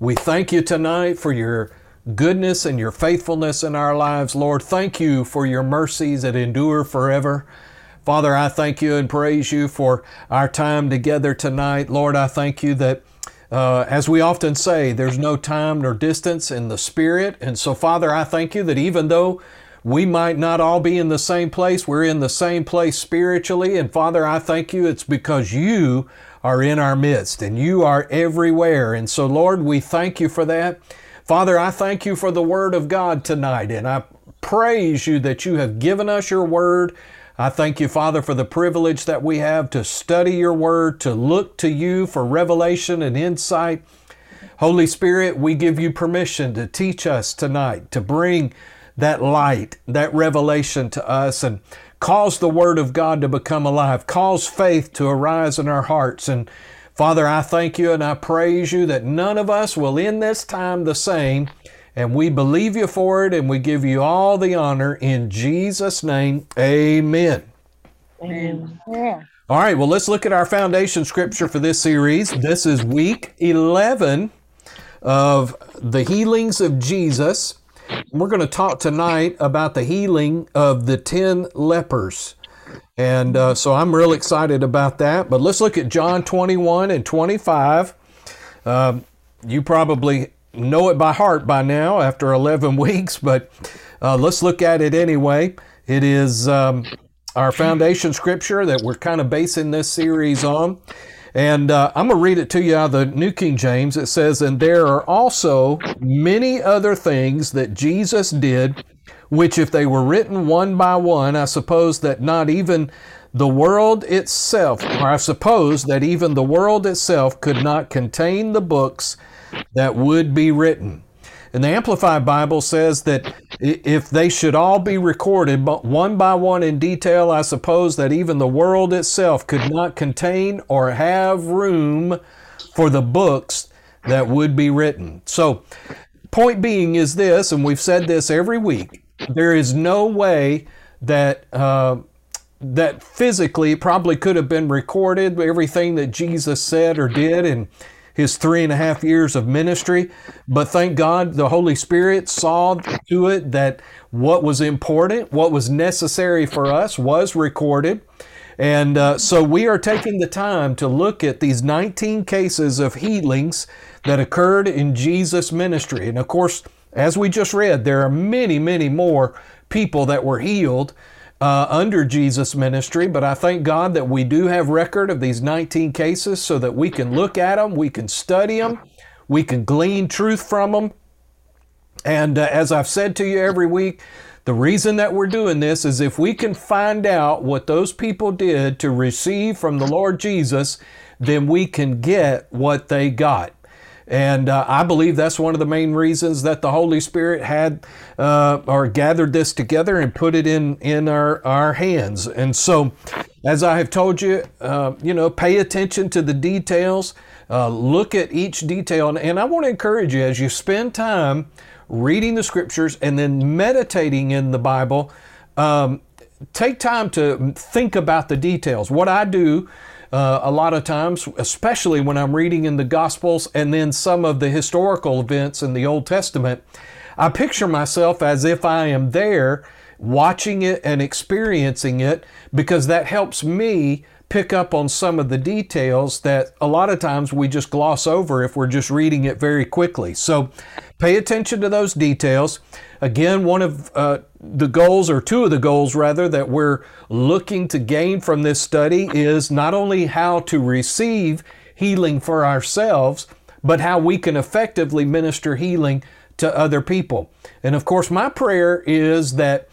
we thank you tonight for your goodness and your faithfulness in our lives. Lord, thank you for your mercies that endure forever. Father, I thank you and praise you for our time together tonight. Lord, I thank you that as we often say, there's no time nor distance in the Spirit. And so, Father, I thank you that even though we might not all be in the same place, we're in the same place spiritually. And Father, I thank you it's because you are in our midst and you are everywhere. And so, Lord, we thank you for that. Father, I thank you for the Word of God tonight, and I praise you that you have given us your Word. I thank you, Father, for the privilege that we have to study your Word, to look to you for revelation and insight. Holy Spirit, we give you permission to teach us tonight, to bring that light, that revelation to us, and cause the Word of God to become alive. Cause faith to arise in our hearts. And Father, I thank you and I praise you that none of us will end this time the same. And we believe you for it, and we give you all the honor in Jesus' name. Amen. Amen. All right, well, let's look at our foundation scripture for this series. This is week 11 of the healings of Jesus. We're going to talk tonight about the healing of the 10 lepers. And so I'm real excited about that. But let's look at John 21 and 25. You probably know it by heart by now after 11 weeks, but let's look at it anyway. It is our foundation scripture that we're kind of basing this series on. And I'm going to read it to you out of the New King James. It says, "And there are also many other things that Jesus did, which if they were written one by one, I suppose that even the world itself could not contain the books that would be written." And the Amplified Bible says that if they should all be recorded one by one in detail, I suppose that even the world itself could not contain or have room for the books that would be written. So, point being is this, and we've said this every week, there is no way that that physically probably could have been recorded, everything that Jesus said or did, and His 3.5 years of ministry. But thank God the Holy Spirit saw to it that what was important, what was necessary for us was recorded. And so we are taking the time to look at these 19 cases of healings that occurred in Jesus' ministry. And of course, as we just read, there are many, many more people that were healed under Jesus' ministry, but I thank God that we do have record of these 19 cases so that we can look at them, we can study them, we can glean truth from them. And as I've said to you every week, the reason that we're doing this is if we can find out what those people did to receive from the Lord Jesus, then we can get what they got. And I believe that's one of the main reasons that the Holy Spirit had or gathered this together and put it in our hands. And so, as I have told you, pay attention to the details, look at each detail. And I want to encourage you, as you spend time reading the scriptures and then meditating in the Bible, take time to think about the details. What I do a lot of times, especially when I'm reading in the Gospels and then some of the historical events in the Old Testament, I picture myself as if I am there watching it and experiencing it, because that helps me pick up on some of the details that a lot of times we just gloss over if we're just reading it very quickly. So pay attention to those details. Again, two of the goals rather, that we're looking to gain from this study is not only how to receive healing for ourselves, but how we can effectively minister healing to other people. And of course, my prayer is that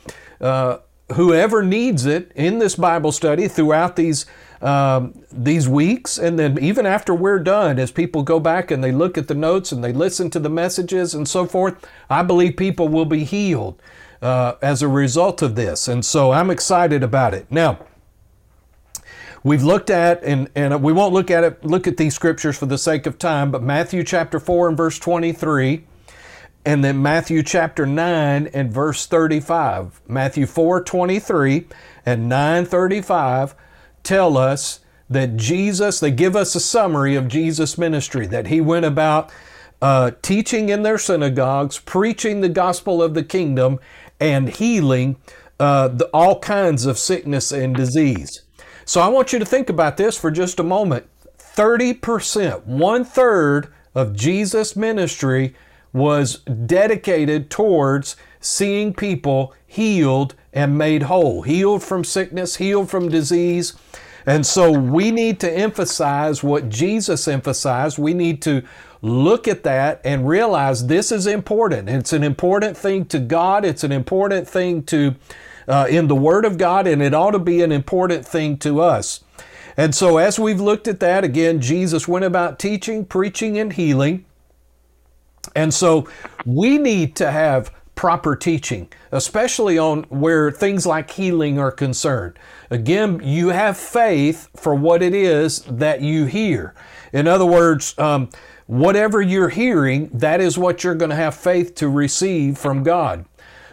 whoever needs it in this Bible study throughout these weeks, and then even after we're done, as people go back and they look at the notes and they listen to the messages and so forth, I believe people will be healed as a result of this. And so I'm excited about it. Now, we've looked at, and we won't look at these scriptures for the sake of time, but Matthew chapter 4 and verse 23, and then Matthew chapter 9 and verse 35. Matthew 4:23 and 9:35 tell us that Jesus, they give us a summary of Jesus' ministry, that he went about teaching in their synagogues, preaching the gospel of the kingdom, and healing all kinds of sickness and disease. So I want you to think about this for just a moment. 30%, one-third of Jesus' ministry was dedicated towards seeing people healed and made whole, healed from sickness, healed from disease. And so we need to emphasize what Jesus emphasized. We need to look at that and realize this is important. It's an important thing to God. It's an important thing to in the Word of God, and it ought to be an important thing to us. And so as we've looked at that, again, Jesus went about teaching, preaching, and healing. And so we need to have proper teaching, especially on where things like healing are concerned. Again, you have faith for what it is that you hear. In other words, whatever you're hearing, that is what you're going to have faith to receive from God.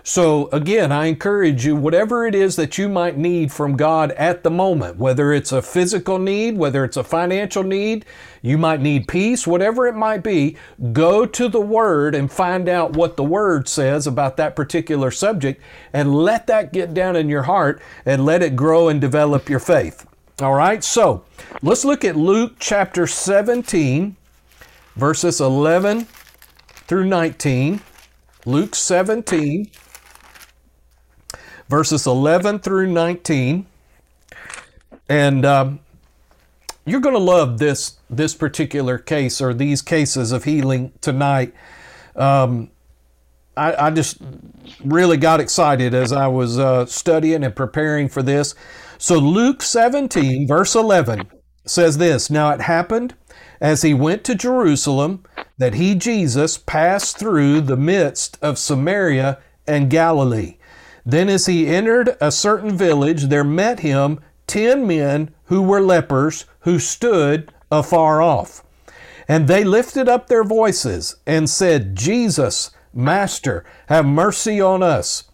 So again, I encourage you, whatever it is that you might need from God at the moment, whether it's a physical need, whether it's a financial need, you might need peace, whatever it might be, go to the Word and find out what the Word says about that particular subject, and let that get down in your heart and let it grow and develop your faith. All right, so let's look at Luke chapter 17, verses 11 through 19. Luke 17. Verses 11 through 19, and you're going to love this particular case, or these cases of healing tonight. I just really got excited as I was studying and preparing for this. So Luke 17, verse 11 says this, "Now it happened as he went to Jerusalem that he, Jesus, passed through the midst of Samaria and Galilee. Then as he entered a certain village, there met him 10 men who were lepers, who stood afar off. And they lifted up their voices and said, 'Jesus, Master, have mercy on us.'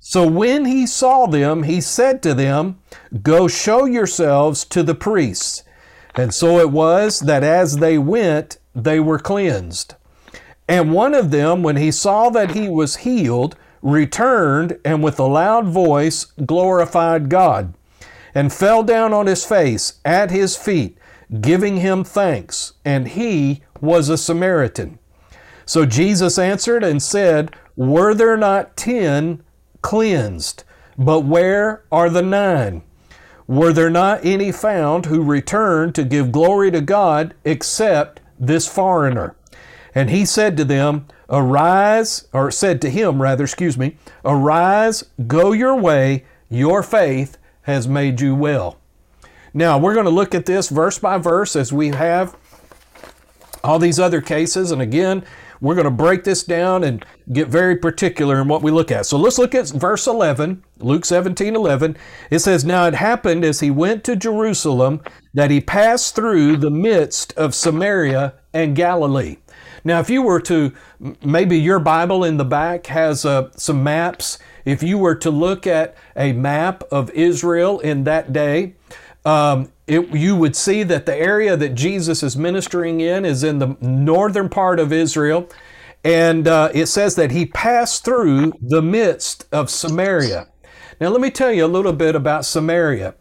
So when he saw them, he said to them, 'Go show yourselves to the priests.' And so it was that as they went, they were cleansed. And one of them, when he saw that he was healed, returned and with a loud voice glorified God, and fell down on his face at his feet, giving him thanks. And he was a Samaritan. So Jesus answered and said, 'Were there not 10 cleansed? But where are the 9? Were there not any found who returned to give glory to God except this foreigner?' And he said to them, 'Arise,' or said to him rather, excuse me, 'Arise, go your way, your faith has made you well.'" Now we're going to look at this verse by verse as we have all these other cases. And again, we're going to break this down and get very particular in what we look at. So let's look at verse 11, Luke 17, 11. It says, "Now it happened as he went to Jerusalem that he passed through the midst of Samaria and Galilee." Now, if you were to, maybe your Bible in the back has some maps. If you were to look at a map of Israel in that day, you would see that the area that Jesus is ministering in is in the northern part of Israel. And it says that he passed through the midst of Samaria. Now, let me tell you a little bit about Samaria.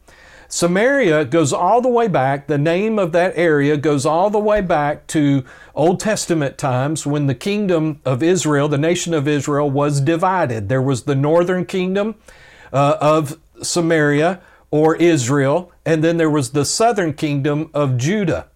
Samaria goes all the way back, the name of that area goes all the way back to Old Testament times when the kingdom of Israel, the nation of Israel, was divided. There was the northern kingdom of Samaria or Israel, and then there was the southern kingdom of Judah.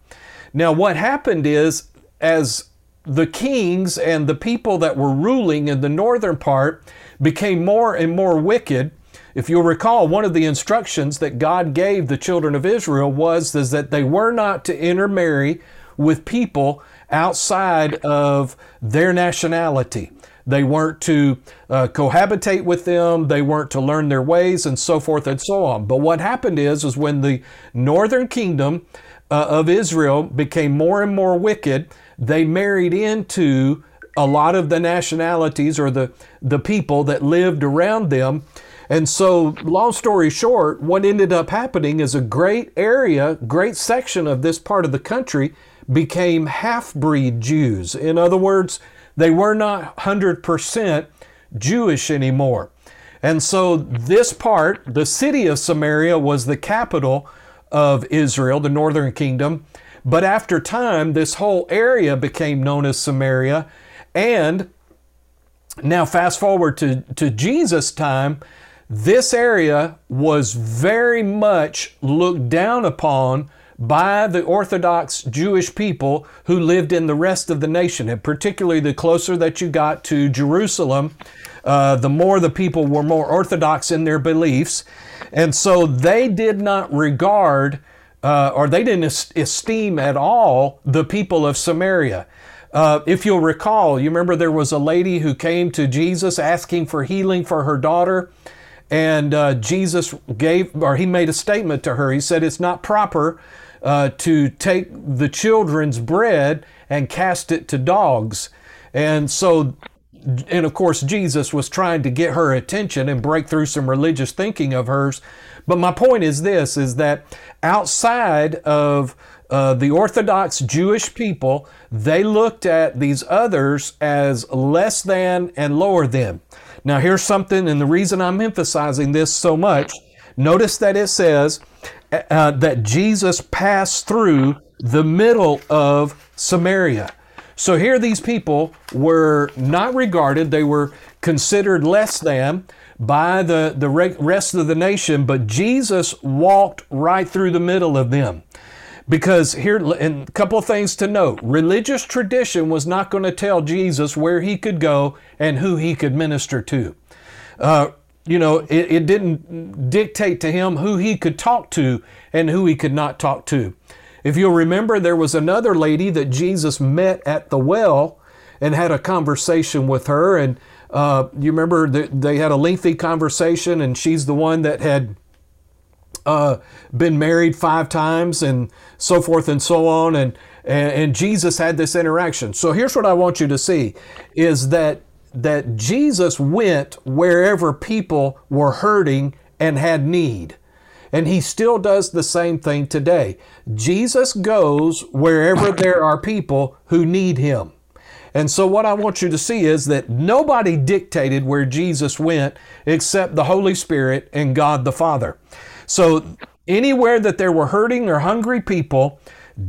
Now what happened is, as the kings and the people that were ruling in the northern part became more and more wicked, If you'll recall, one of the instructions that God gave the children of Israel was is that they were not to intermarry with people outside of their nationality. They weren't to cohabitate with them. They weren't to learn their ways and so forth and so on. But what happened is when the northern kingdom of Israel became more and more wicked, they married into a lot of the nationalities or the people that lived around them. And so, long story short, what ended up happening is a great area, great section of this part of the country became half-breed Jews. In other words, they were not 100% Jewish anymore. And so this part, the city of Samaria, was the capital of Israel, the northern kingdom. But after time, this whole area became known as Samaria. And now fast forward to Jesus' time, this area was very much looked down upon by the Orthodox Jewish people who lived in the rest of the nation. And particularly the closer that you got to Jerusalem, the more the people were more Orthodox in their beliefs. And so they did not regard or they didn't esteem at all the people of Samaria. If you'll recall, you remember there was a lady who came to Jesus asking for healing for her daughter. And Jesus he made a statement to her. He said, it's not proper to take the children's bread and cast it to dogs. And of course, Jesus was trying to get her attention and break through some religious thinking of hers. But my point is this, is that outside of the Orthodox Jewish people, they looked at these others as less than and lower than. Now here's something, and the reason I'm emphasizing this so much, notice that it says that Jesus passed through the middle of Samaria. So here these people were not regarded, they were considered less than by the rest of the nation, but Jesus walked right through the middle of them. Because here, and a couple of things to note, religious tradition was not going to tell Jesus where he could go and who he could minister to. It didn't dictate to him who he could talk to and who he could not talk to. If you'll remember, there was another lady that Jesus met at the well and had a conversation with her. And you remember they had a lengthy conversation, and she's the one that had been married 5 times and so forth and so on. And Jesus had this interaction. So here's what I want you to see is that Jesus went wherever people were hurting and had need. And he still does the same thing today. Jesus goes wherever there are people who need him. And so what I want you to see is that nobody dictated where Jesus went except the Holy Spirit and God the Father. So anywhere that there were hurting or hungry people,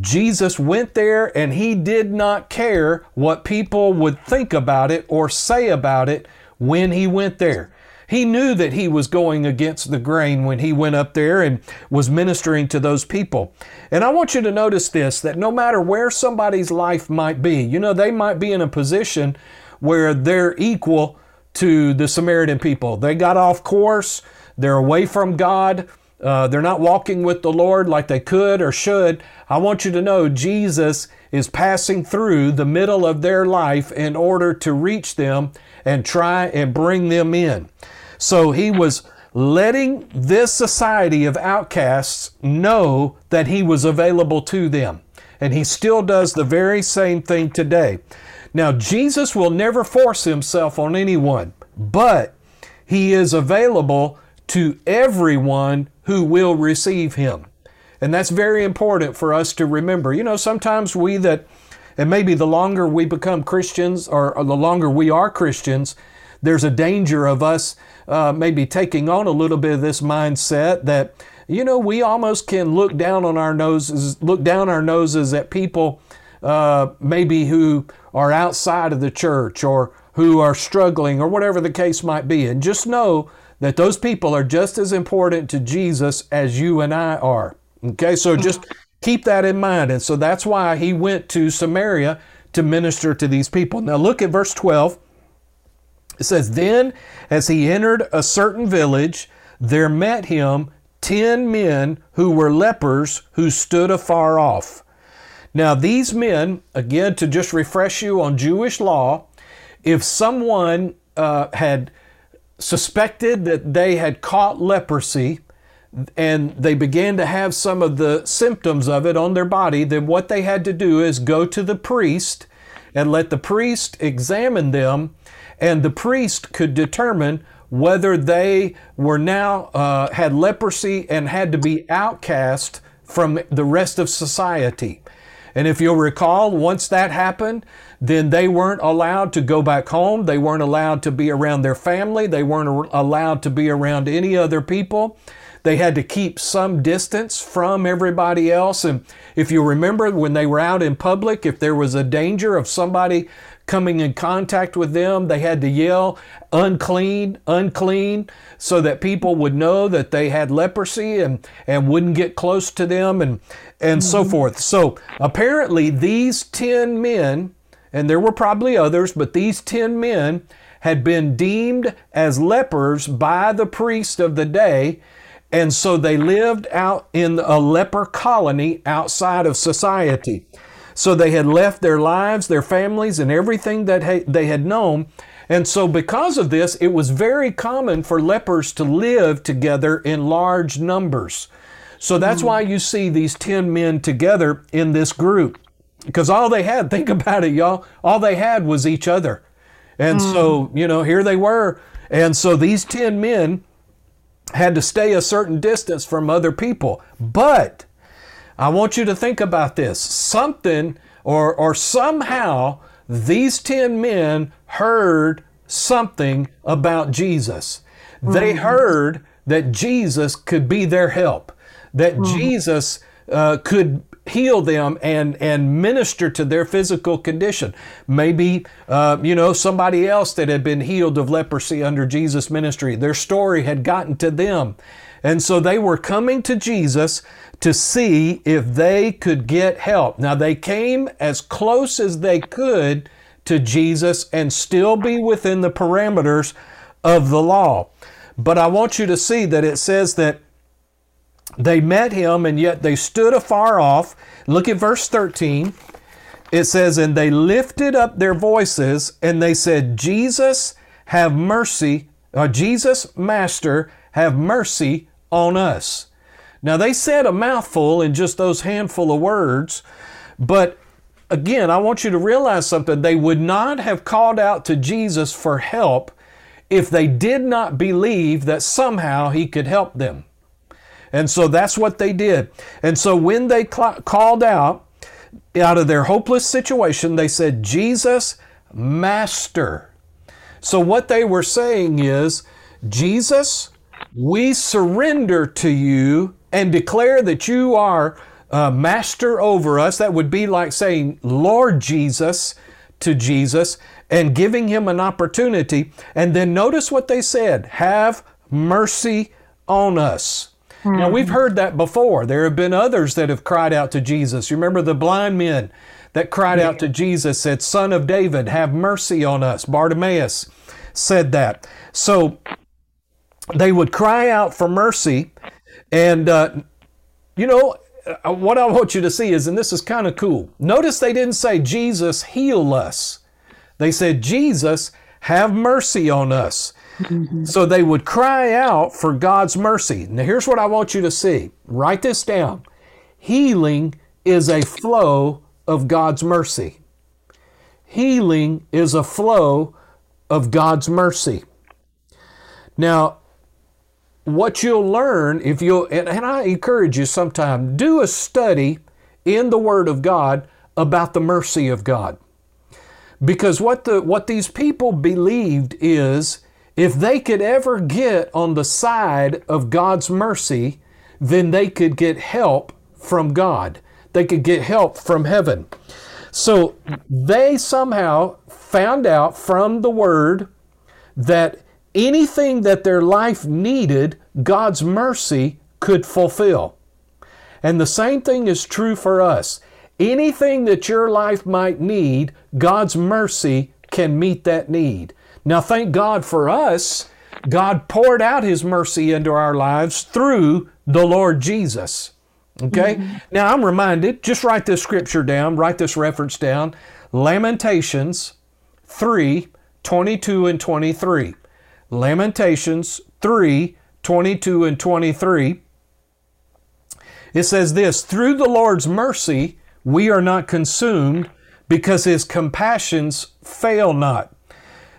Jesus went there, and he did not care what people would think about it or say about it when he went there. He knew that he was going against the grain when he went up there and was ministering to those people. And I want you to notice this, that no matter where somebody's life might be, they might be in a position where they're equal to the Samaritan people. They got off course. They're away from God. They're not walking with the Lord like they could or should. I want you to know Jesus is passing through the middle of their life in order to reach them and try and bring them in. So he was letting this society of outcasts know that he was available to them. And he still does the very same thing today. Now, Jesus will never force himself on anyone, but he is available to everyone who will receive him. And that's very important for us to remember. Sometimes and maybe the longer we become Christians or the longer we are Christians, there's a danger of us maybe taking on a little bit of this mindset that, we almost can look down our noses at people maybe who are outside of the church or who are struggling or whatever the case might be. And just know that those people are just as important to Jesus as you and I are. Okay, so just keep that in mind. And so that's why he went to Samaria to minister to these people. Now look at verse 12. It says, Then as he entered a certain village, there met him 10 men who were lepers who stood afar off. Now these men, again, to just refresh you on Jewish law, if someone had suspected that they had caught leprosy and they began to have some of the symptoms of it on their body, then what they had to do is go to the priest and let the priest examine them, and the priest could determine whether they were now had leprosy and had to be outcast from the rest of society. And if you'll recall, once that happened, then they weren't allowed to go back home. They weren't allowed to be around their family. They weren't allowed to be around any other people. They had to keep some distance from everybody else. And if you remember, when they were out in public, if there was a danger of somebody coming in contact with them, they had to yell, "Unclean, unclean," so that people would know that they had leprosy and wouldn't get close to them and so forth. So apparently these 10 men, and there were probably others, but these 10 men had been deemed as lepers by the priest of the day. And so they lived out in a leper colony outside of society. So they had left their lives, their families, and everything that they had known. And so because of this, it was very common for lepers to live together in large numbers. So that's why you see these 10 men together in this group. Because all they had, think about it, y'all, all they had was each other. And so, you know, here they were. And so these 10 men had to stay a certain distance from other people. But I want you to think about this. Something or somehow these 10 men heard something about Jesus. They heard that Jesus could be their help, that Jesus could heal them and minister to their physical condition. Maybe, you know, somebody else that had been healed of leprosy under Jesus' ministry, their story had gotten to them. And so they were coming to Jesus to see if they could get help. Now they came as close as they could to Jesus and still be within the parameters of the law. But I want you to see that it says that they met him, and yet they stood afar off. Look at verse 13. It says, "And they lifted up their voices, and they said, 'Jesus, have mercy,' or 'Jesus, Master, have mercy on us.'" Now, they said a mouthful in just those handful of words, but again, I want you to realize something. They would not have called out to Jesus for help if they did not believe that somehow he could help them. And so that's what they did. And so when they called out of their hopeless situation, they said, "Jesus, Master." So what they were saying is, "Jesus, we surrender to you and declare that you are master over us." That would be like saying, "Lord Jesus," to Jesus and giving him an opportunity. And then notice what they said, "Have mercy on us." Now, we've heard that before. There have been others that have cried out to Jesus. You remember the blind men that cried out to Jesus, said, "Son of David, have mercy on us." Bartimaeus said that. So they would cry out for mercy. And, you know, what I want you to see is, and this is kind of cool, notice they didn't say, "Jesus, heal us." They said, "Jesus, have mercy on us." So they would cry out for God's mercy. Now, here's what I want you to see. Write this down. Healing is a flow of God's mercy. Healing is a flow of God's mercy. Now, what you'll learn if you'll, and I encourage you sometime, do a study in the Word of God about the mercy of God. Because what these people believed is, if they could ever get on the side of God's mercy, then they could get help from God. They could get help from heaven. So they somehow found out from the Word that anything that their life needed, God's mercy could fulfill. And the same thing is true for us. Anything that your life might need, God's mercy can meet that need. Now, thank God for us God poured out His mercy into our lives through the Lord Jesus. Okay? Mm-hmm. Now, I'm reminded, just write this scripture down, write this reference down, Lamentations 3:22-23. Lamentations 3:22-23. It says this, through the Lord's mercy, we are not consumed because His compassions fail not.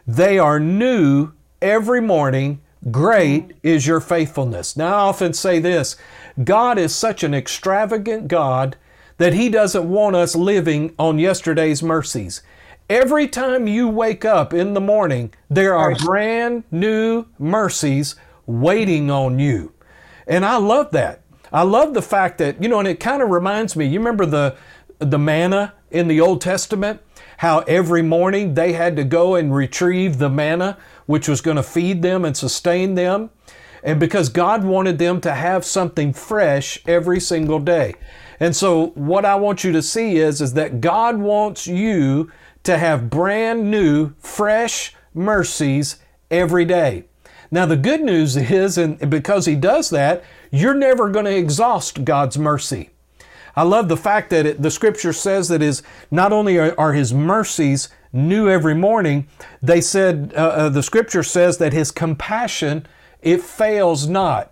They are new every morning. Great is your faithfulness. Now, I often say this, God is such an extravagant God that He doesn't want us living on yesterday's mercies. Every time you wake up in the morning, there are brand new mercies waiting on you. And I love that. I love the fact that, you know, and it kind of reminds me, you remember the manna in the Old Testament, how every morning they had to go and retrieve the manna, which was going to feed them and sustain them. And because God wanted them to have something fresh every single day. And so what I want you to see is that God wants you to have brand new, fresh mercies every day. Now, the good news is, and because He does that, you're never going to exhaust God's mercy. I love the fact that the scripture says that not only are His mercies new every morning, they said, the scripture says that His compassion, it fails not.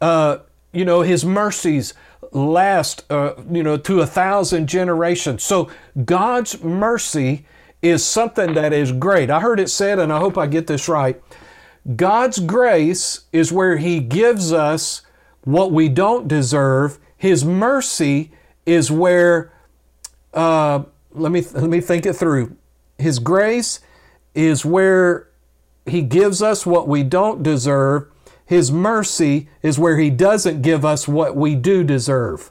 You know, His mercies last, you know, to 1,000 generations. So God's mercy is something that is great. I heard it said, and I hope I get this right, God's grace is where He gives us what we don't deserve. His mercy is where, let me think it through. His grace is where He gives us what we don't deserve. His mercy is where He doesn't give us what we do deserve.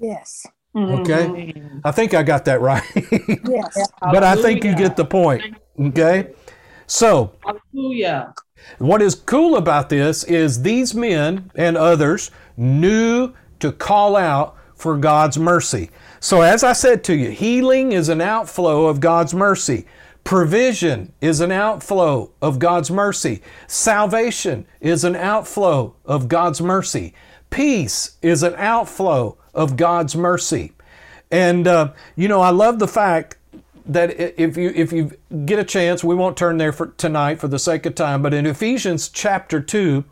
Yes. Okay? I think I got that right. Yes. But I think you get the point. Okay? So, hallelujah. What is cool about this is these men and others knew to call out for God's mercy. So as I said to you, healing is an outflow of God's mercy. Provision is an outflow of God's mercy. Salvation is an outflow of God's mercy. Peace is an outflow of God's mercy. And, you know, I love the fact that if you get a chance, we won't turn there for tonight for the sake of time, but in Ephesians chapter 2,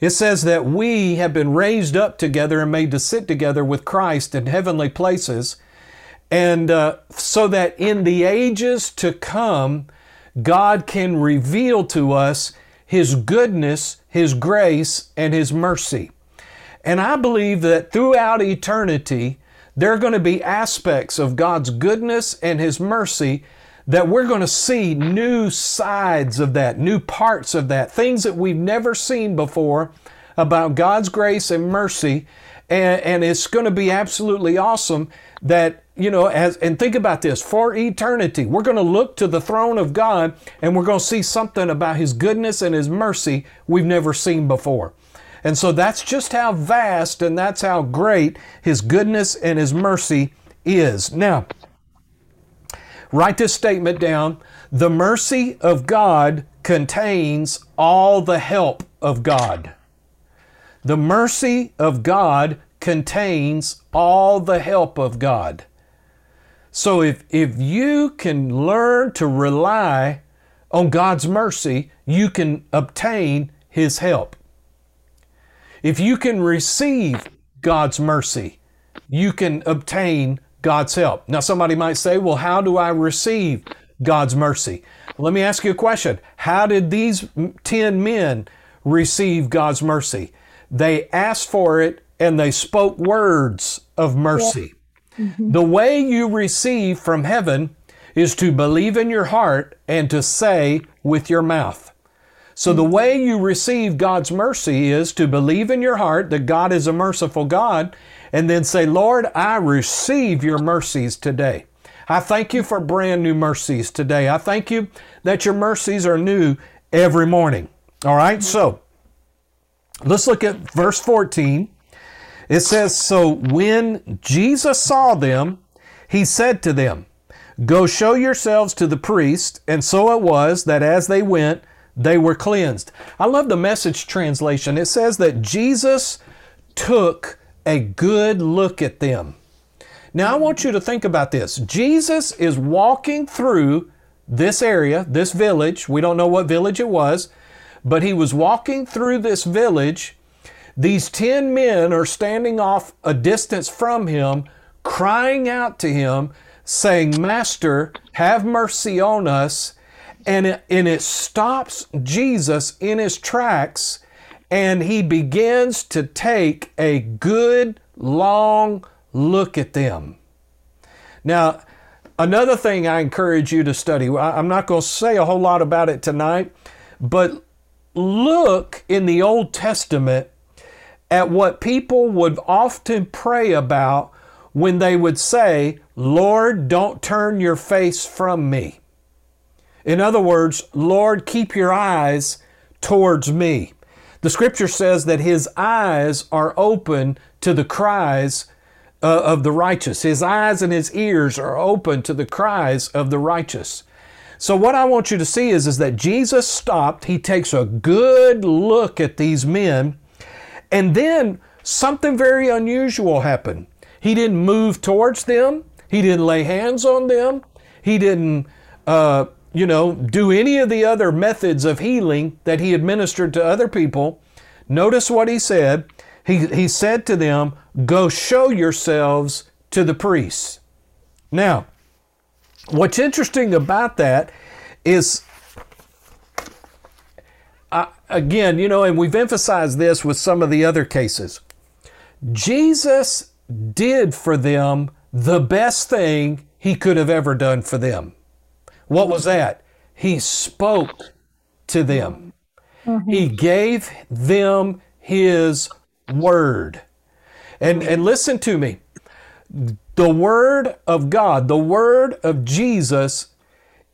it says that we have been raised up together and made to sit together with Christ in heavenly places, and so that in the ages to come, God can reveal to us His goodness, His grace, and His mercy. And I believe that throughout eternity, there are going to be aspects of God's goodness and His mercy that we're going to see new sides of that, new parts of that, things that we've never seen before about God's grace and mercy. And it's going to be absolutely awesome that, you know, and think about this, for eternity, we're going to look to the throne of God and we're going to see something about His goodness and His mercy we've never seen before. And so that's just how vast and that's how great His goodness and His mercy is. Now, write this statement down. The mercy of God contains all the help of God. The mercy of God contains all the help of God. So if you can learn to rely on God's mercy, you can obtain His help. If you can receive God's mercy, you can obtain God's help. Now, somebody might say, well, how do I receive God's mercy? Let me ask you a question. How did these 10 men receive God's mercy? They asked for it and they spoke words of mercy. Yeah. Mm-hmm. The way you receive from heaven is to believe in your heart and to say with your mouth. So the way you receive God's mercy is to believe in your heart that God is a merciful God and then say, Lord, I receive your mercies today. I thank you for brand new mercies today. I thank you that your mercies are new every morning. All right, so let's look at verse 14. It says, so when Jesus saw them, He said to them, go show yourselves to the priest. And so it was that as they went, They were cleansed. I love the Message translation. It says that Jesus took a good look at them. Now I want you to think about this. Jesus is walking through this area, this village. We don't know what village it was, but he was walking through this village. These 10 men are standing off a distance from him, crying out to him, saying, "Master, have mercy on us." And it stops Jesus in his tracks, and he begins to take a good, long look at them. Now, another thing I encourage you to study, I'm not going to say a whole lot about it tonight, but look in the Old Testament at what people would often pray about when they would say, "Lord, don't turn your face from me." In other words, Lord, keep your eyes towards me. The scripture says that his eyes are open to the cries of the righteous. His eyes and his ears are open to the cries of the righteous. So what I want you to see is that Jesus stopped. He takes a good look at these men, and then something very unusual happened. He didn't move towards them. He didn't lay hands on them. He didn't do any of the other methods of healing that he administered to other people. Notice what he said. He said to them, "Go show yourselves to the priests." Now, what's interesting about that is, and we've emphasized this with some of the other cases, Jesus did for them the best thing he could have ever done for them. What was that? He spoke to them. Mm-hmm. He gave them his word. And listen to me. The word of God, the word of Jesus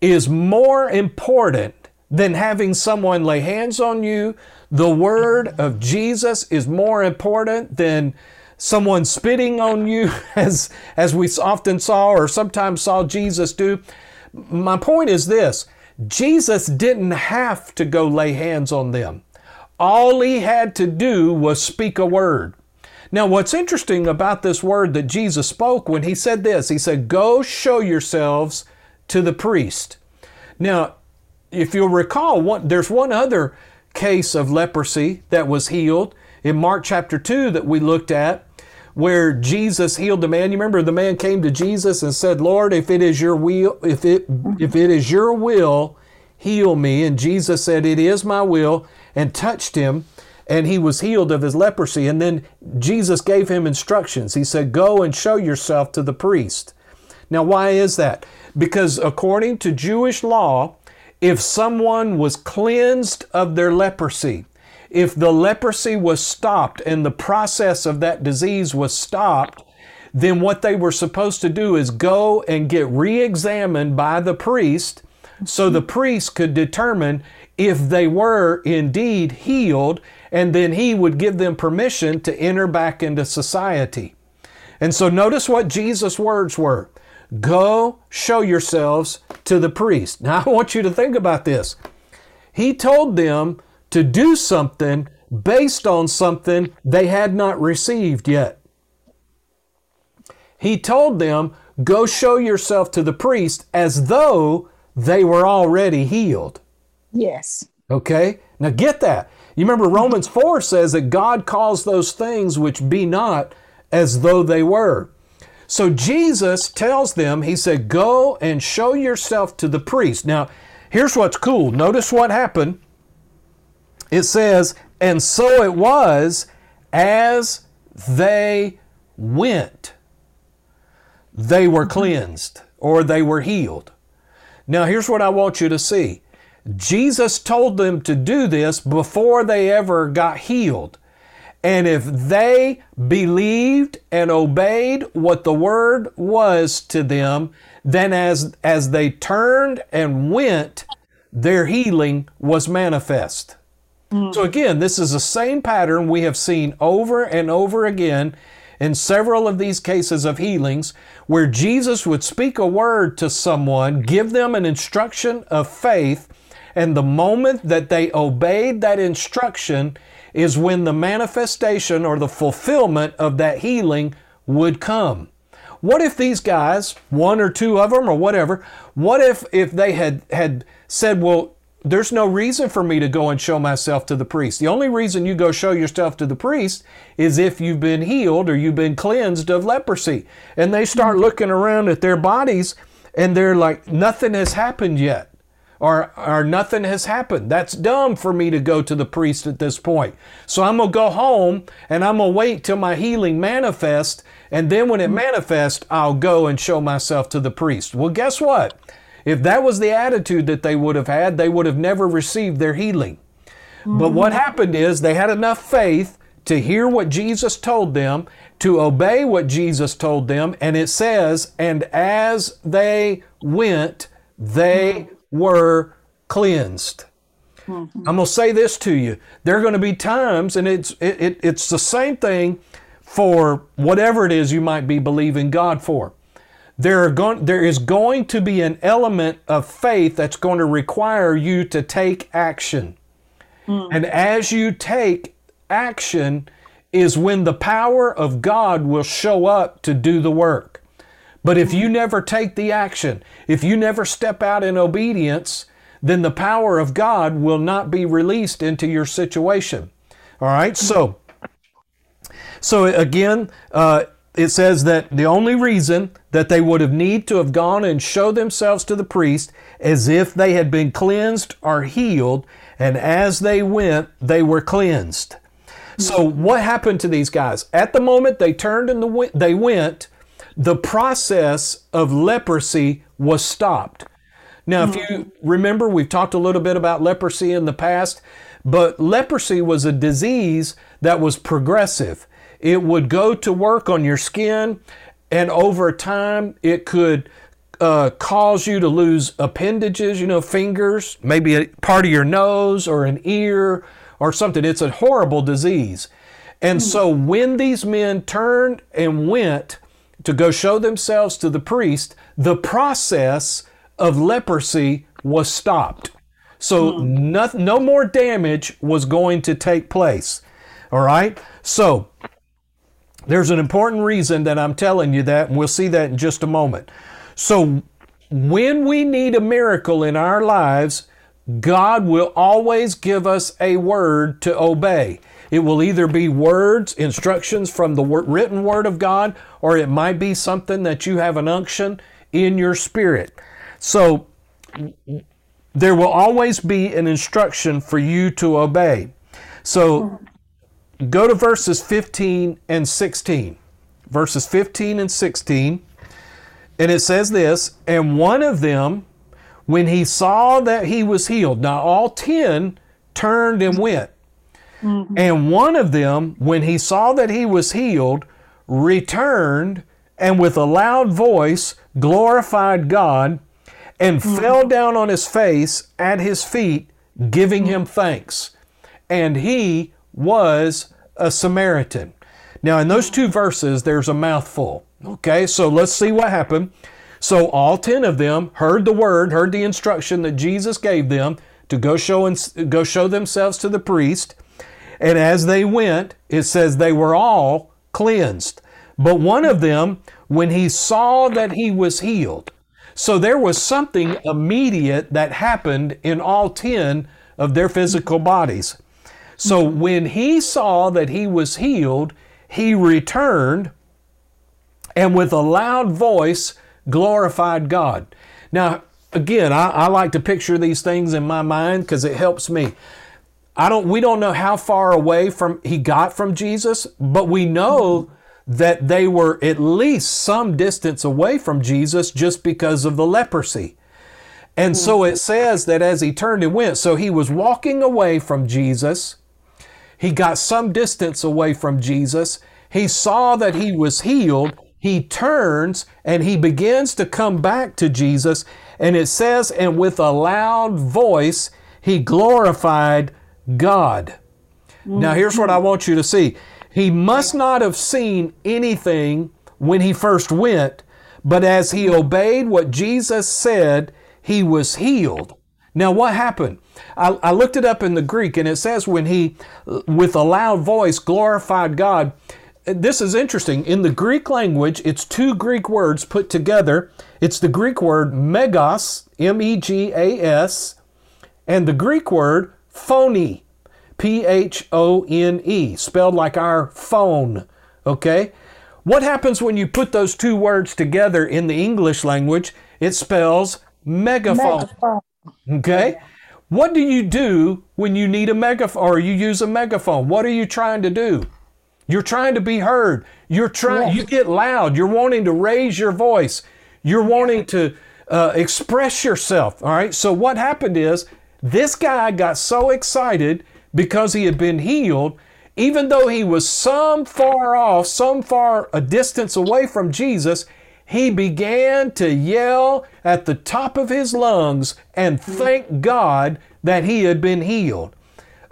is more important than having someone lay hands on you. The word of Jesus is more important than someone spitting on you, as we often saw or sometimes saw Jesus do. My point is this: Jesus didn't have to go lay hands on them. All he had to do was speak a word. Now, what's interesting about this word that Jesus spoke when he said this, he said, "Go show yourselves to the priest." Now, if you'll recall, there's one other case of leprosy that was healed in Mark chapter 2 that we looked at, where Jesus healed the man. You remember the man came to Jesus and said, "Lord, if it is your will, if it is your will, heal me." And Jesus said, "It is my will," and touched him, and he was healed of his leprosy. And then Jesus gave him instructions. He said, "Go and show yourself to the priest." Now, why is that? Because according to Jewish law, if someone was cleansed of their leprosy, if the leprosy was stopped and the process of that disease was stopped, then what they were supposed to do is go and get re-examined by the priest, so the priest could determine if they were indeed healed, and then he would give them permission to enter back into society. And so notice what Jesus' words were: "Go show yourselves to the priest." Now I want you to think about this. He told them to do something based on something they had not received yet. He told them, "Go show yourself to the priest," as though they were already healed. Yes. Okay? Now get that. You remember Romans 4 says that God calls those things which be not as though they were. So Jesus tells them, he said, "Go and show yourself to the priest." Now, here's what's cool. Notice what happened. It says, "And so it was as they went, they were cleansed," or they were healed. Now, here's what I want you to see. Jesus told them to do this before they ever got healed. And if they believed and obeyed what the word was to them, then as they turned and went, their healing was manifest. So again, this is the same pattern we have seen over and over again in several of these cases of healings, where Jesus would speak a word to someone, give them an instruction of faith, And the moment that they obeyed that instruction is when the manifestation or the fulfillment of that healing would come. What if these guys, one or two of them or whatever, what if they had said, well, there's no reason for me to go and show myself to the priest. The only reason you go show yourself to the priest is if you've been healed or you've been cleansed of leprosy. And they start looking around at their bodies and they're like, nothing has happened yet. Or nothing has happened. That's dumb for me to go to the priest at this point. So I'm going to go home and I'm going to wait till my healing manifests. And then when it manifests, I'll go and show myself to the priest. Well, guess what? If that was the attitude that they would have had, they would have never received their healing. But what happened is they had enough faith to hear what Jesus told them, to obey what Jesus told them. And it says, and as they went, they were cleansed. I'm going to say this to you. There are going to be times, and it's the same thing for whatever it is you might be believing God for. There is going to be an element of faith that's going to require you to take action. And as you take action is when the power of God will show up to do the work. But if you never take the action, if you never step out in obedience, then the power of God will not be released into your situation. All right. So again, it says that the only reason that they would have need to have gone and show themselves to the priest is if they had been cleansed or healed. And as they went, they were cleansed. So what happened to these guys? At the moment they turned and they went, the process of leprosy was stopped. Now, if you remember, we've talked a little bit about leprosy in the past, but leprosy was a disease that was progressive. It would go to work on your skin, and over time, it could cause you to lose appendages, fingers, maybe a part of your nose or an ear or something. It's a horrible disease. And so when these men turned and went to go show themselves to the priest, the process of leprosy was stopped. So no more damage was going to take place. All right. So there's an important reason that I'm telling you that, and we'll see that in just a moment. So when we need a miracle in our lives, God will always give us a word to obey. It will either be words, instructions from the written Word of God, or it might be something that you have an unction in your spirit. So there will always be an instruction for you to obey. So go to verses 15 and 16. Verses 15 and 16. And it says this, and one of them, when he saw that he was healed. Now all 10 turned and went. And one of them, when he saw that he was healed, returned and with a loud voice glorified God and fell down on his face at his feet, giving him thanks. And he was a Samaritan. Now, in those two verses, there's a mouthful. Okay, so let's see what happened. So all 10 of them heard the word, heard the instruction that Jesus gave them to go show themselves to the priest. And as they went, it says they were all cleansed. But one of them, when he saw that he was healed. So there was something immediate that happened in all 10 of their physical bodies. So when he saw that he was healed, he returned and with a loud voice glorified God. Now, again, I like to picture these things in my mind because it helps me. We don't know how far away he got from Jesus, but we know that they were at least some distance away from Jesus just because of the leprosy. And so it says that as he turned and went, so he was walking away from Jesus. He got some distance away from Jesus. He saw that he was healed. He turns and he begins to come back to Jesus. And it says, and with a loud voice, he glorified God. Now, here's what I want you to see. He must not have seen anything when he first went, but as he obeyed what Jesus said, he was healed. Now, what happened? I looked it up in the Greek, and it says when he, with a loud voice, glorified God. This is interesting. In the Greek language, it's two Greek words put together. It's the Greek word megas, M-E-G-A-S, and the Greek word phone, P-H-O-N-E, spelled like our phone, okay? What happens when you put those two words together in the English language? It spells megaphone. Megaphone. Okay? What do you do when you need a megaphone or you use a megaphone? What are you trying to do? You're trying to be heard. You're trying, yes. You get loud. You're wanting to raise your voice. You're wanting to express yourself. All right. So what happened is this guy got so excited because he had been healed, even though he was a distance away from Jesus. He began to yell at the top of his lungs and thank God that he had been healed.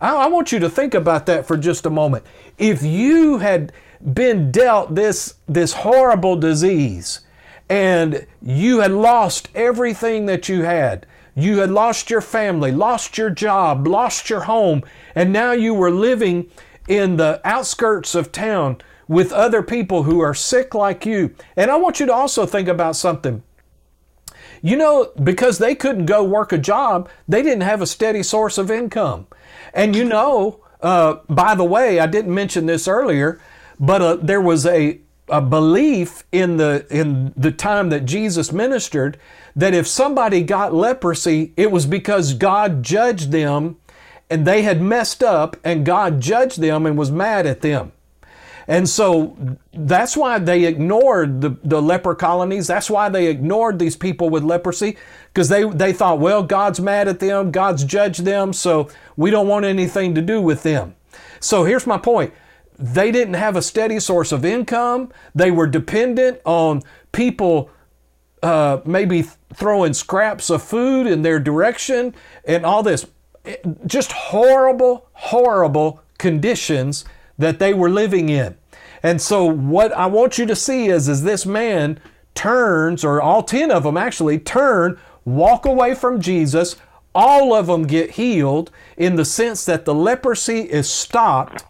I want you to think about that for just a moment. If you had been dealt this horrible disease and you had lost everything that you had lost your family, lost your job, lost your home, and now you were living in the outskirts of town with other people who are sick like you. And I want you to also think about something. You know, because they couldn't go work a job, they didn't have a steady source of income. And you know, by the way, I didn't mention this earlier, but there was a belief in the time that Jesus ministered that if somebody got leprosy, it was because God judged them and they had messed up and God judged them and was mad at them. And so that's why they ignored the leper colonies. That's why they ignored these people with leprosy, because they thought, well, God's mad at them. God's judged them. So we don't want anything to do with them. So here's my point. They didn't have a steady source of income. They were dependent on people maybe throwing scraps of food in their direction and all this. Just horrible, horrible conditions that they were living in. And so what I want you to see is this man turns, or all 10 of them actually turn, walk away from Jesus. All of them get healed in the sense that the leprosy is stopped.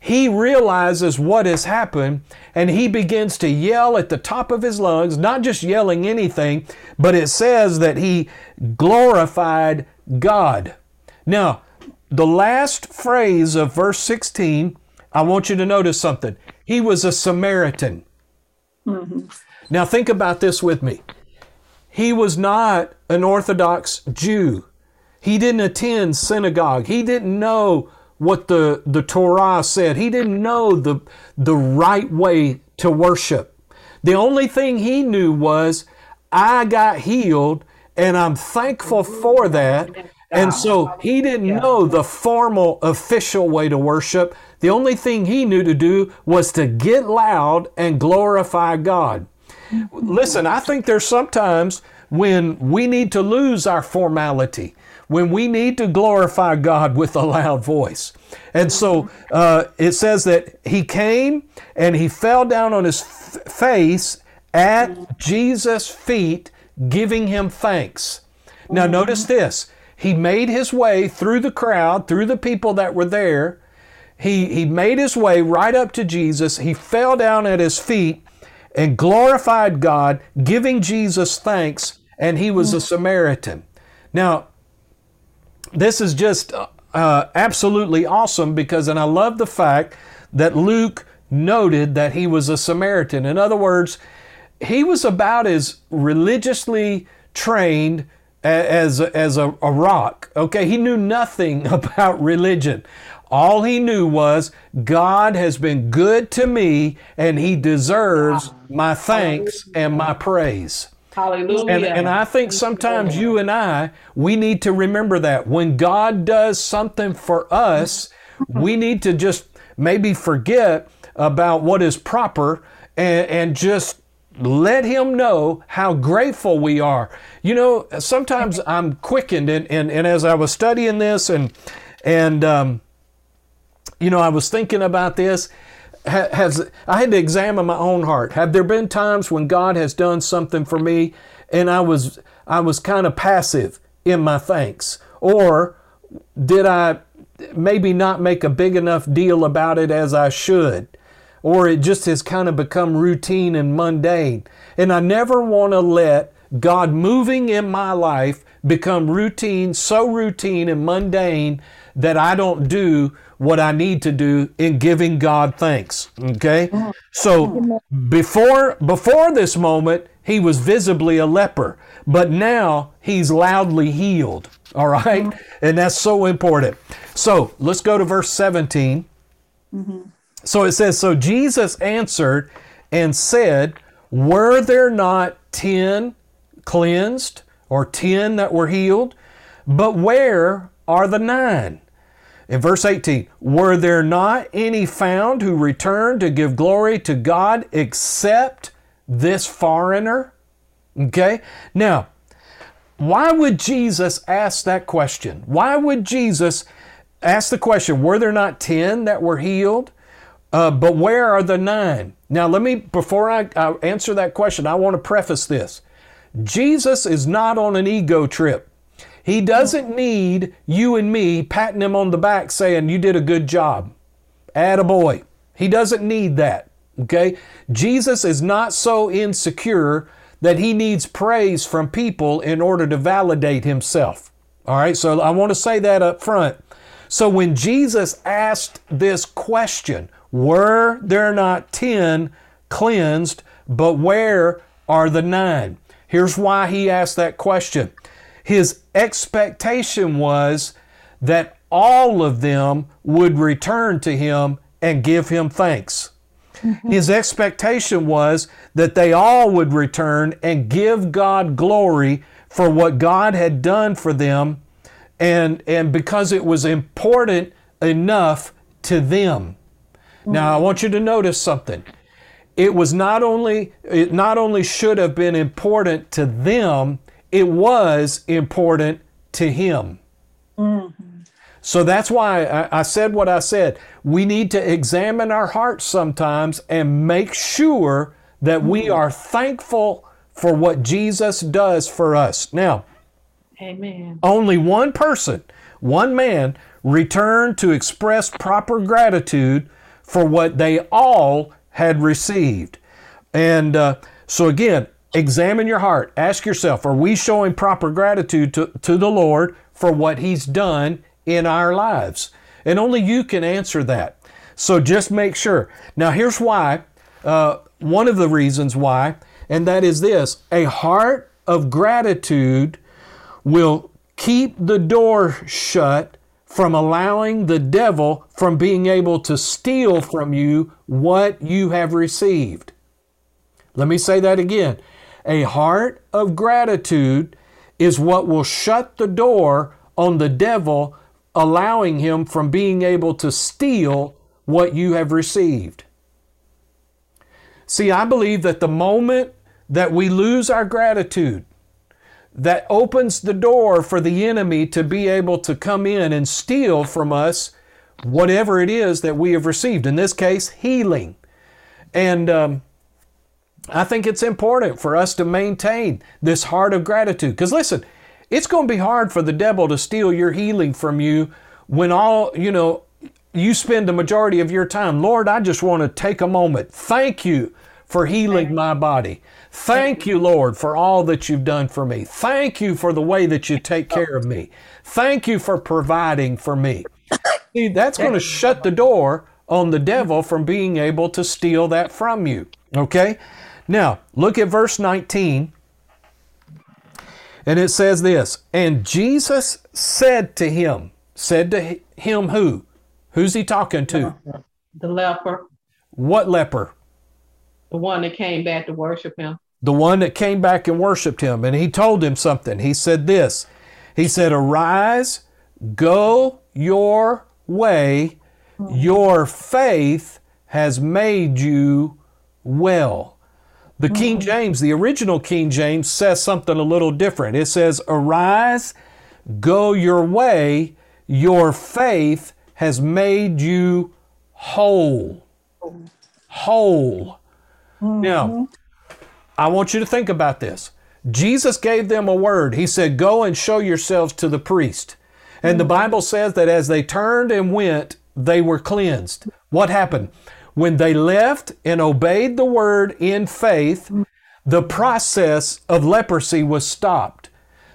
He realizes what has happened and he begins to yell at the top of his lungs, not just yelling anything, but it says that he glorified God. Now, the last phrase of verse 16, I want you to notice something. He was a Samaritan. Mm-hmm. Now think about this with me. He was not an Orthodox Jew. He didn't attend synagogue. He didn't know what the Torah said. He didn't know the right way to worship. The only thing he knew was, I got healed and I'm thankful for that. And so he didn't know the formal official way to worship. The only thing he knew to do was to get loud and glorify God. Listen, I think there's sometimes when we need to lose our formality, when we need to glorify God with a loud voice. And so it says that he came and he fell down on his face at Jesus' feet, giving him thanks. Now notice this. He made his way through the crowd, through the people that were there. He made his way right up to Jesus. He fell down at his feet and glorified God, giving Jesus thanks, and he was a Samaritan. Now, this is just absolutely awesome because, and I love the fact that Luke noted that he was a Samaritan. In other words, he was about as religiously trained as a rock. Okay, he knew nothing about religion. All he knew was, God has been good to me and he deserves my thanks and my praise. Hallelujah. And I think sometimes you and I, we need to remember that. When God does something for us, we need to just maybe forget about what is proper and just let him know how grateful we are. You know, sometimes I'm quickened and as I was studying this you know, I was thinking about this. I had to examine my own heart. Have there been times when God has done something for me and I was kind of passive in my thanks? Or did I maybe not make a big enough deal about it as I should? Or it just has kind of become routine and mundane. And I never want to let God moving in my life become routine, so routine and mundane that I don't do what I need to do in giving God thanks, okay? So before this moment, he was visibly a leper, but now he's loudly healed, all right? Mm-hmm. And that's so important. So let's go to verse 17. Mm-hmm. So it says, so Jesus answered and said, were there not 10 cleansed, or 10 that were healed? But where are the 9? In verse 18, were there not any found who returned to give glory to God except this foreigner? Okay. Now, why would Jesus ask that question? Why would Jesus ask the question, were there not 10 that were healed? But where are the 9? Now, before I answer that question, I want to preface this. Jesus is not on an ego trip. He doesn't need you and me patting him on the back saying, you did a good job. Attaboy. He doesn't need that. Okay. Jesus is not so insecure that he needs praise from people in order to validate himself. All right. So I want to say that up front. So when Jesus asked this question, were there not 10 cleansed, but where are the 9? Here's why he asked that question. His expectation was that all of them would return to him and give him thanks. Mm-hmm. His expectation was that they all would return and give God glory for what God had done for them, and because it was important enough to them. Mm-hmm. Now, I want you to notice something. It not only should have been important to them, it was important to him. Mm-hmm. So that's why I said what I said. We need to examine our hearts sometimes and make sure that mm-hmm. we are thankful for what Jesus does for us. Now, amen. Only one person, one man, returned to express proper gratitude for what they all had received. And so again, examine your heart. Ask yourself, are we showing proper gratitude to the Lord for what he's done in our lives? And only you can answer that. So just make sure. Now, here's why, one of the reasons why, and that is this: a heart of gratitude will keep the door shut from allowing the devil from being able to steal from you what you have received. Let me say that again. A heart of gratitude is what will shut the door on the devil, allowing him from being able to steal what you have received. See, I believe that the moment that we lose our gratitude, that opens the door for the enemy to be able to come in and steal from us whatever it is that we have received. In this case, healing. And I think it's important for us to maintain this heart of gratitude. Because listen, it's going to be hard for the devil to steal your healing from you when you spend the majority of your time. Lord, I just want to take a moment. Thank you for healing my body. Thank you, Lord, for all that you've done for me. Thank you for the way that you take care of me. Thank you for providing for me. See, that's going to shut the door on the devil from being able to steal that from you. Okay? Now, look at verse 19, and it says this: and Jesus said to him who? Who's he talking to? The leper. What leper? The one that came back to worship him. The one that came back and worshiped him, and he told him something. He said this. He said, arise, go your way, your faith has made you well. The King James, the original King James, says something a little different. It says, arise, go your way, your faith has made you whole. Whole. Mm-hmm. Now, I want you to think about this. Jesus gave them a word. He said, go and show yourselves to the priest. And the Bible says that as they turned and went, they were cleansed. What happened? When they left and obeyed the word in faith, the process of leprosy was stopped.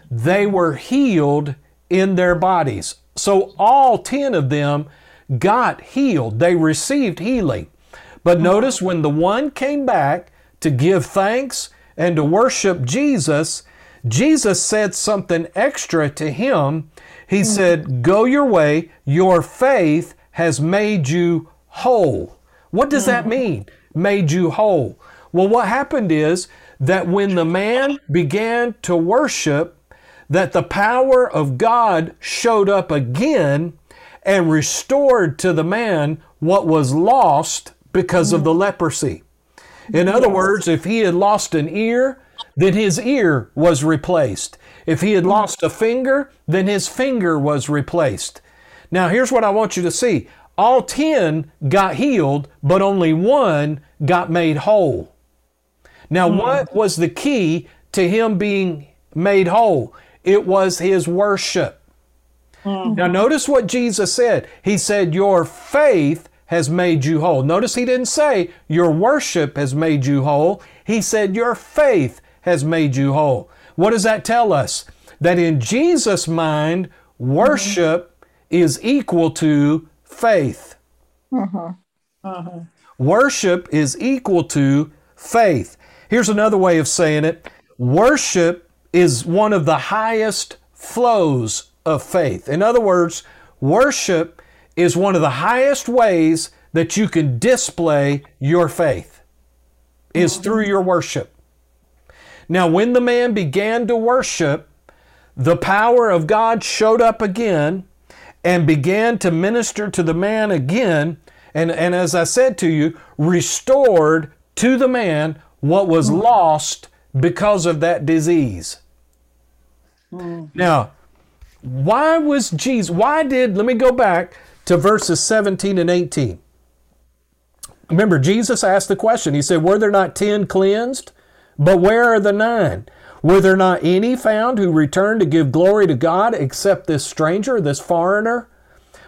They were healed in their bodies. So all 10 of them got healed. They received healing. But notice when the one came back to give thanks and to worship Jesus, Jesus said something extra to him. He said, go your way, your faith has made you whole. What does that mean, made you whole? Well, what happened is that when the man began to worship, that the power of God showed up again and restored to the man what was lost because of the leprosy. In other words, if he had lost an ear, then his ear was replaced. If he had lost a finger, then his finger was replaced. Now, here's what I want you to see. All 10 got healed, but only one got made whole. Now, what was the key to him being made whole? It was his worship. Now, notice what Jesus said. He said, your faith has made you whole. Notice he didn't say, your worship has made you whole. He said, your faith has made you whole. What does that tell us? That in Jesus' mind, worship is equal to faith. Worship is equal to faith. Here's another way of saying it. Worship is one of the highest flows of faith. In other words, worship is one of the highest ways that you can display your faith is through your worship. Now, when the man began to worship, the power of God showed up again and began to minister to the man again. And as I said to you, restored to the man what was lost because of that disease. Now, let me go back to verses 17 and 18. Remember, Jesus asked the question. He said, were there not 10 cleansed? But where are the 9? Were there not any found who returned to give glory to God except this stranger, this foreigner?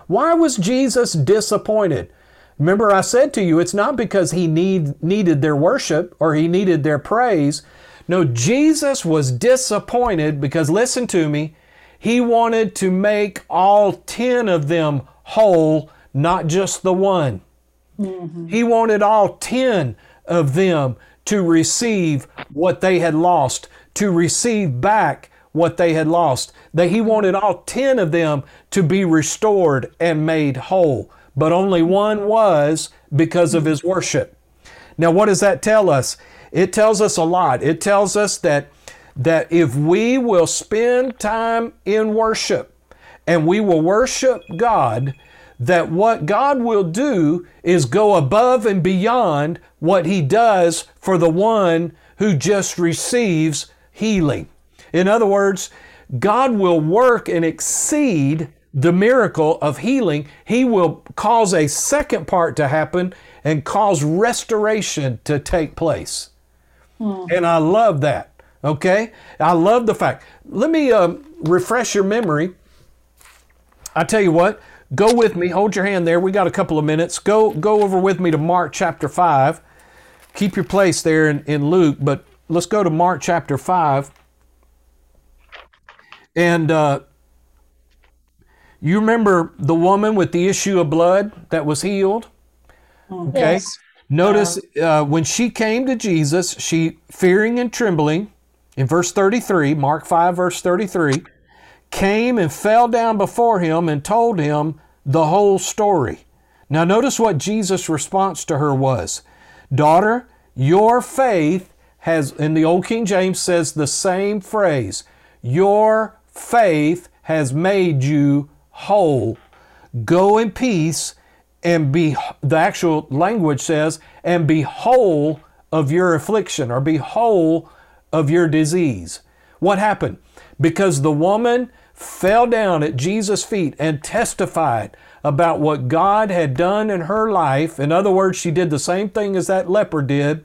Why was Jesus disappointed? Remember, I said to you, it's not because he needed their worship or he needed their praise. No, Jesus was disappointed because, listen to me, he wanted to make all 10 of them whole, not just the one. He wanted all 10 of them to receive what they had lost, to receive back what they had lost. That he wanted all 10 of them to be restored and made whole, but only one was because of his worship. Now, what does that tell us? It tells us a lot. It tells us that if we will spend time in worship and we will worship God, that what God will do is go above and beyond what he does for the one who just receives healing. In other words, God will work and exceed the miracle of healing. He will cause a second part to happen and cause restoration to take place. And I love that. Okay? I love the fact. Let me refresh your memory. I tell you what. Go with me. Hold your hand there. We got a couple of minutes. Go over with me to Mark chapter 5. Keep your place there in Luke, but let's go to Mark chapter 5. And you remember the woman with the issue of blood that was healed? Okay. Yes. Notice when she came to Jesus, she fearing and trembling, in verse 33, Mark 5, verse 33, came and fell down before him and told him the whole story. Now notice what Jesus' response to her was. Daughter, your faith has, and the Old King James says the same phrase, your faith has made you whole. Go in peace and be, the actual language says, and be whole of your affliction or be whole of your disease. What happened? Because the woman fell down at Jesus' feet and testified about what God had done in her life. In other words, she did the same thing as that leper did.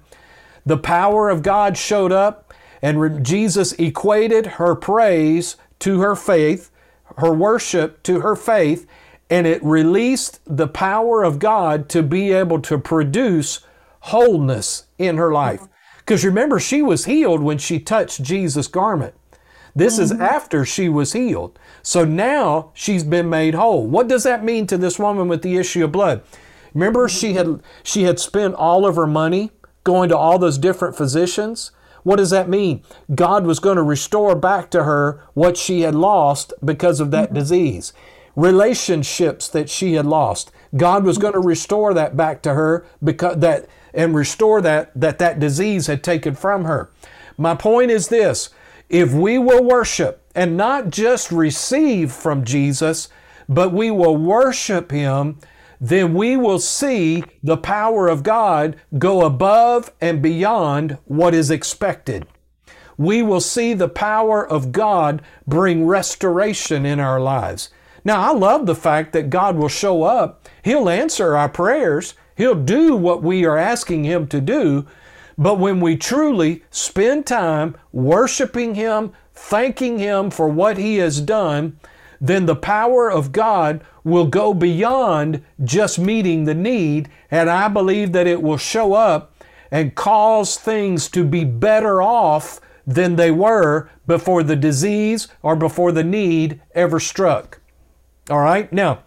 The power of God showed up And Jesus equated her praise to her faith, her worship to her faith, and it released the power of God to be able to produce wholeness in her life. Because remember, she was healed when she touched Jesus' garment. This is after she was healed. So now she's been made whole. What does that mean to this woman with the issue of blood? Remember, she had spent all of her money going to all those different physicians. What does that mean? God was going to restore back to her what she had lost because of that disease. Relationships that she had lost. God was going to restore that back to her because that and restore that disease had taken from her. My point is this. If we will worship and not just receive from Jesus, but we will worship Him, then we will see the power of God go above and beyond what is expected. We will see the power of God bring restoration in our lives. Now, I love the fact that God will show up. He'll answer our prayers. He'll do what we are asking Him to do. But when we truly spend time worshiping Him, thanking Him for what He has done, then the power of God will go beyond just meeting the need, and I believe that it will show up and cause things to be better off than they were before the disease or before the need ever struck. All right, now,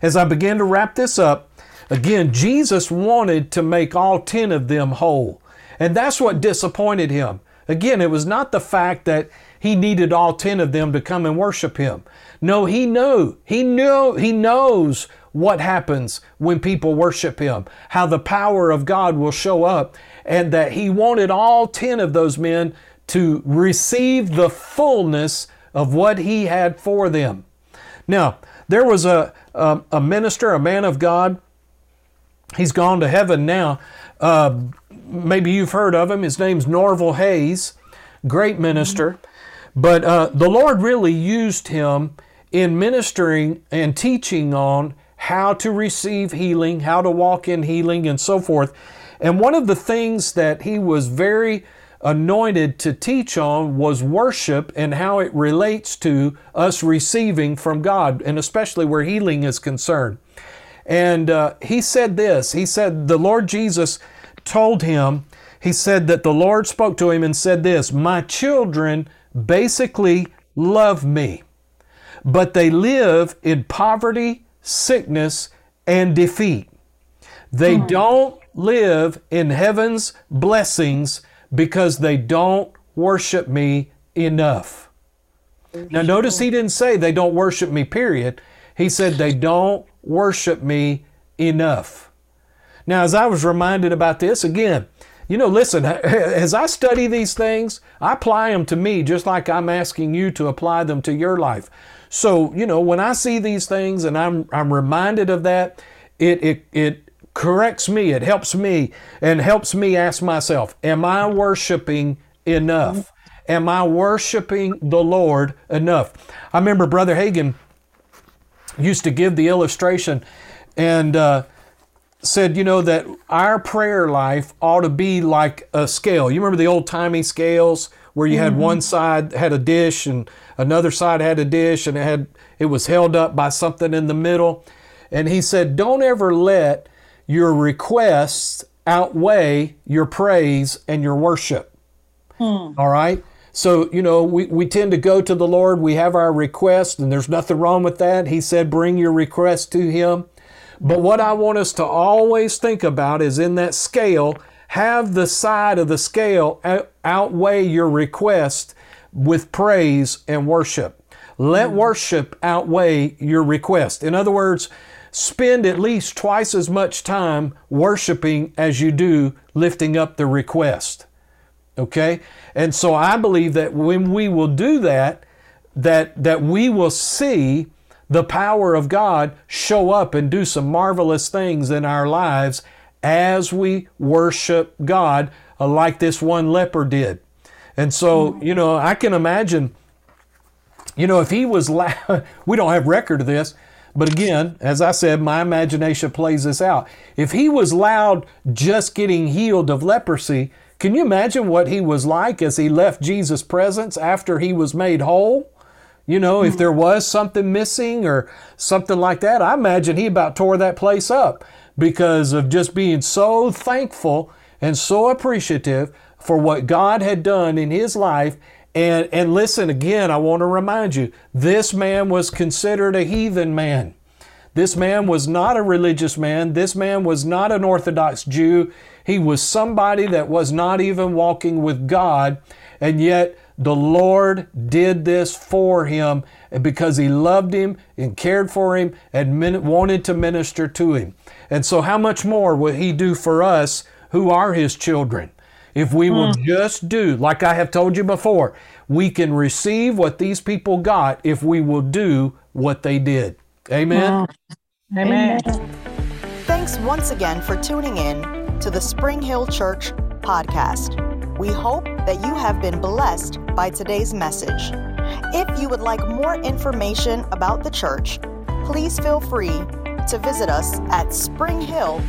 as I begin to wrap this up, again, Jesus wanted to make all 10 of them whole. And that's what disappointed Him. Again, it was not the fact that He needed all 10 of them to come and worship Him. No, He knew. He knows what happens when people worship Him, how the power of God will show up, and that He wanted all 10 of those men to receive the fullness of what He had for them. Now, there was a minister, a man of God. He's gone to heaven now. Maybe you've heard of him. His name's Norval Hayes, great minister. But the Lord really used him in ministering and teaching on how to receive healing, how to walk in healing, and so forth. And one of the things that he was very anointed to teach on was worship and how it relates to us receiving from God, and especially where healing is concerned. And he said this, he said, the Lord Jesus told him, he said that the Lord spoke to him and said this, my children basically love me, but they live in poverty, sickness, and defeat. They don't live in heaven's blessings because they don't worship me enough. Now notice he didn't say they don't worship me, period. He said they don't worship me enough. Now, as I was reminded about this again, you know, listen, as I study these things, I apply them to me just like I'm asking you to apply them to your life. So, you know, when I see these things and I'm reminded of that, it corrects me, it helps me, and helps me ask myself, am I worshiping enough? Am I worshiping the Lord enough? I remember Brother Hagin used to give the illustration and said, you know, that our prayer life ought to be like a scale. You remember the old timey scales where you had one side had a dish and another side had a dish and it was held up by something in the middle. And he said, don't ever let your requests outweigh your praise and your worship. All right. So, you know, we tend to go to the Lord. We have our request, and there's nothing wrong with that. He said, bring your request to Him. But what I want us to always think about is in that scale, have the side of the scale outweigh your request with praise and worship. Let worship outweigh your request. In other words, spend at least twice as much time worshiping as you do lifting up the request. Okay? And so I believe that when we will do that we will see the power of God show up and do some marvelous things in our lives as we worship God, like this one leper did. And so, you know, I can imagine, you know, if he was, we don't have record of this, but again, as I said, my imagination plays this out. If he was loud just getting healed of leprosy, Can you imagine what he was like as he left Jesus' presence after he was made whole? You know, if there was something missing or something like that, I imagine he about tore that place up because of just being so thankful and so appreciative for what God had done in his life. And listen, again, I want to remind you, this man was considered a heathen man. This man was not a religious man. This man was not an Orthodox Jew. He was somebody that was not even walking with God, and yet the Lord did this for him because He loved him and cared for him and wanted to minister to him. And so how much more will He do for us who are His children? If we will just do, like I have told you before, we can receive what these people got if we will do what they did. Amen. Amen. Thanks once again for tuning in to the Spring Hill Church podcast. We hope that you have been blessed by today's message. If you would like more information about the church, please feel free to visit us at springhill.cc.